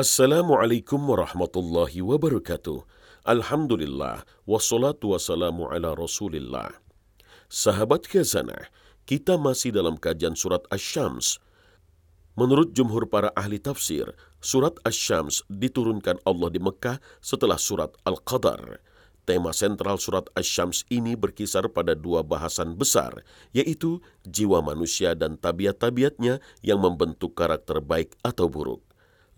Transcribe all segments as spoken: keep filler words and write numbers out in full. Assalamualaikum warahmatullahi wabarakatuh. Alhamdulillah, wassalatu wassalamu ala rasulillah. Sahabat khazanah, kita masih dalam kajian surat Asy-Syams. Menurut jumhur para ahli tafsir, surat Asy-Syams diturunkan Allah di Mekah setelah surat Al-Qadar. Tema sentral surat Asy-Syams ini berkisar pada dua bahasan besar, yaitu jiwa manusia dan tabiat-tabiatnya yang membentuk karakter baik atau buruk.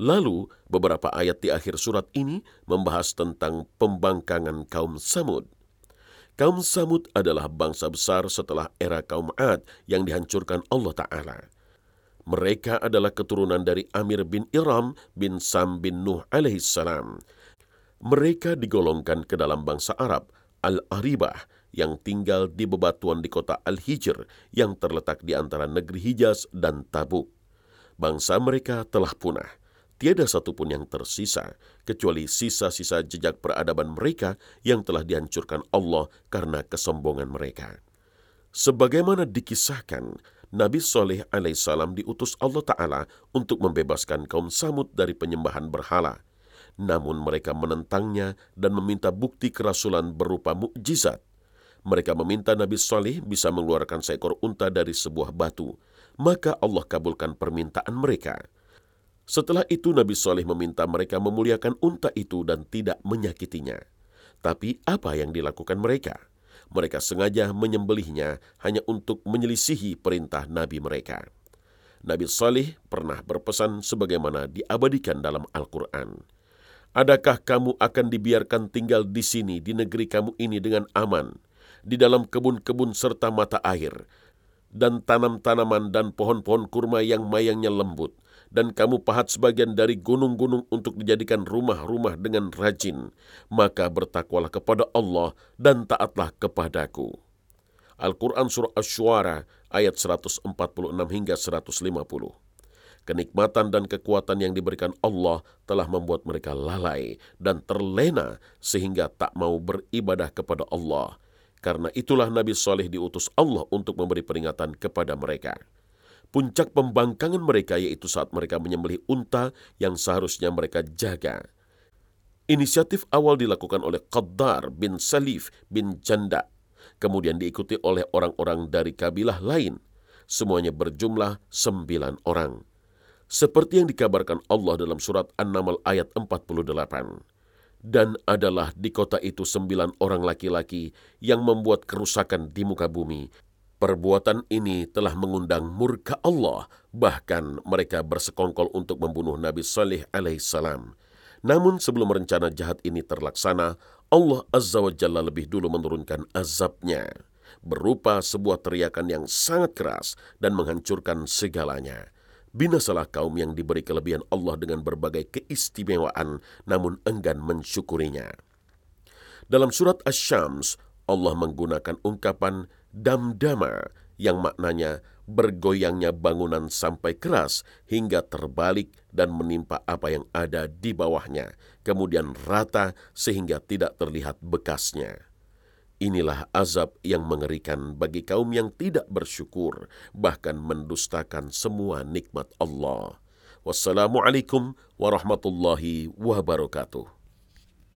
Lalu, beberapa ayat di akhir surat ini membahas tentang pembangkangan kaum Tsamud. Kaum Tsamud adalah bangsa besar setelah era kaum Ad yang dihancurkan Allah Ta'ala. Mereka adalah keturunan dari Amir bin Iram bin Sam bin Nuh alaihissalam. Mereka digolongkan ke dalam bangsa Arab, Al-Aribah, yang tinggal di bebatuan di kota Al-Hijr yang terletak di antara negeri Hijaz dan Tabuk. Bangsa mereka telah punah. Tiada satupun yang tersisa, kecuali sisa-sisa jejak peradaban mereka yang telah dihancurkan Allah karena kesombongan mereka. Sebagaimana dikisahkan, Nabi Shalih alaihissalam diutus Allah Ta'ala untuk membebaskan kaum Tsamud dari penyembahan berhala. Namun mereka menentangnya dan meminta bukti kerasulan berupa mukjizat. Mereka meminta Nabi Shalih bisa mengeluarkan seekor unta dari sebuah batu. Maka Allah kabulkan permintaan mereka. Setelah itu Nabi Shalih meminta mereka memuliakan unta itu dan tidak menyakitinya. Tapi apa yang dilakukan mereka? Mereka sengaja menyembelihnya hanya untuk menyelisihi perintah Nabi mereka. Nabi Shalih pernah berpesan sebagaimana diabadikan dalam Al-Quran. Adakah kamu akan dibiarkan tinggal di sini, di negeri kamu ini dengan aman, di dalam kebun-kebun serta mata air, dan tanam-tanaman dan pohon-pohon kurma yang mayangnya lembut, dan kamu pahat sebagian dari gunung-gunung untuk dijadikan rumah-rumah dengan rajin, maka bertakwalah kepada Allah dan taatlah kepadaku. Al-Quran Surah As-Syuara ayat seratus empat puluh enam hingga seratus lima puluh. Kenikmatan dan kekuatan yang diberikan Allah telah membuat mereka lalai dan terlena sehingga tak mau beribadah kepada Allah. Karena itulah Nabi Shalih diutus Allah untuk memberi peringatan kepada mereka. Puncak pembangkangan mereka yaitu saat mereka menyembelih unta yang seharusnya mereka jaga. Inisiatif awal dilakukan oleh Qaddar bin Salif bin Janda, kemudian diikuti oleh orang-orang dari kabilah lain. Semuanya berjumlah sembilan orang. Seperti yang dikabarkan Allah dalam surat An-Naml ayat empat puluh delapan. Dan adalah di kota itu sembilan orang laki-laki yang membuat kerusakan di muka bumi. Perbuatan ini telah mengundang murka Allah, bahkan mereka bersekongkol untuk membunuh Nabi Shalih alaihissalam. Namun sebelum rencana jahat ini terlaksana, Allah Azza wa Jalla lebih dulu menurunkan azabnya, berupa sebuah teriakan yang sangat keras dan menghancurkan segalanya. Binasalah kaum yang diberi kelebihan Allah dengan berbagai keistimewaan, namun enggan mensyukurinya. Dalam surat Asy-Syams, Allah menggunakan ungkapan damdama yang maknanya bergoyangnya bangunan sampai keras hingga terbalik dan menimpa apa yang ada di bawahnya, kemudian rata sehingga tidak terlihat bekasnya. Inilah azab yang mengerikan bagi kaum yang tidak bersyukur, bahkan mendustakan semua nikmat Allah. Wassalamualaikum warahmatullahi wabarakatuh.